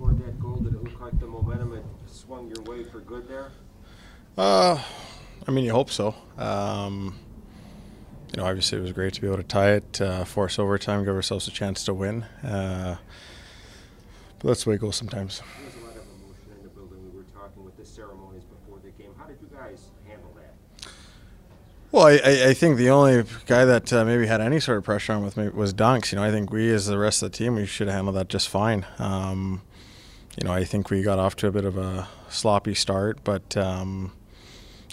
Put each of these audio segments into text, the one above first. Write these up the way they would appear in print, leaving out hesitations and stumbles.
scored that goal, did it look like the momentum had swung your way for good there? I mean, you hope so. You know, obviously it was great to be able to tie it, force overtime, give ourselves a chance to win. But that's the way it goes sometimes. There was a lot of emotion in the building. We were talking with the ceremonies before the game. How did you guys handle that? Well, I think the only guy that maybe had any sort of pressure on with me was Dunks. You know, I think we, as the rest of the team, we should have handled that just fine. You know, I think we got off to a bit of a sloppy start, but, you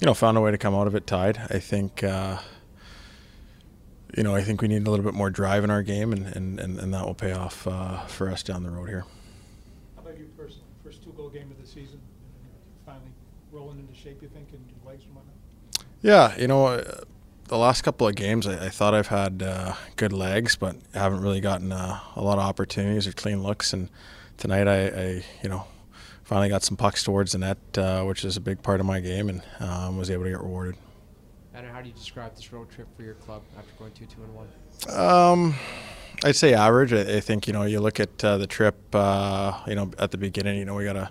know, found a way to come out of it tied. I think... you know, I think we need a little bit more drive in our game, and that will pay off for us down the road here. How about you personally? First two-goal game of the season, finally rolling into shape, you think, and your legs and whatnot? Yeah, you know, the last couple of games, I thought I've had good legs, but I haven't really gotten a lot of opportunities or clean looks. And tonight, I you know, finally got some pucks towards the net, which is a big part of my game, and was able to get rewarded. And how do you describe this road trip for your club after going 2-2-1? I'd say average. I think, you know, you look at the trip, you know, at the beginning, you know, we got a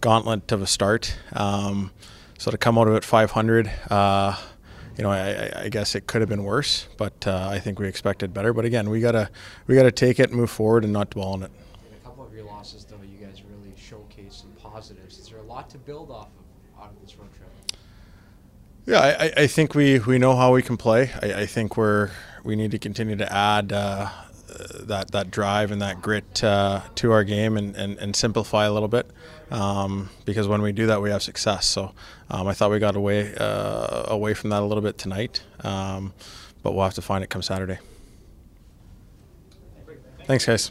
gauntlet of a start. So to come out of it 500, you know, I guess it could have been worse, but I think we expected better. But again, we gotta take it, move forward, and not dwell on it. In a couple of your losses, though, you guys really showcased some positives. Is there a lot to build off of out of this road trip? Yeah, I think we know how we can play. I think we need to continue to add that drive and that grit to our game and simplify a little bit, because when we do that, we have success. So I thought we got away from that a little bit tonight, but we'll have to find it come Saturday. Thanks, guys.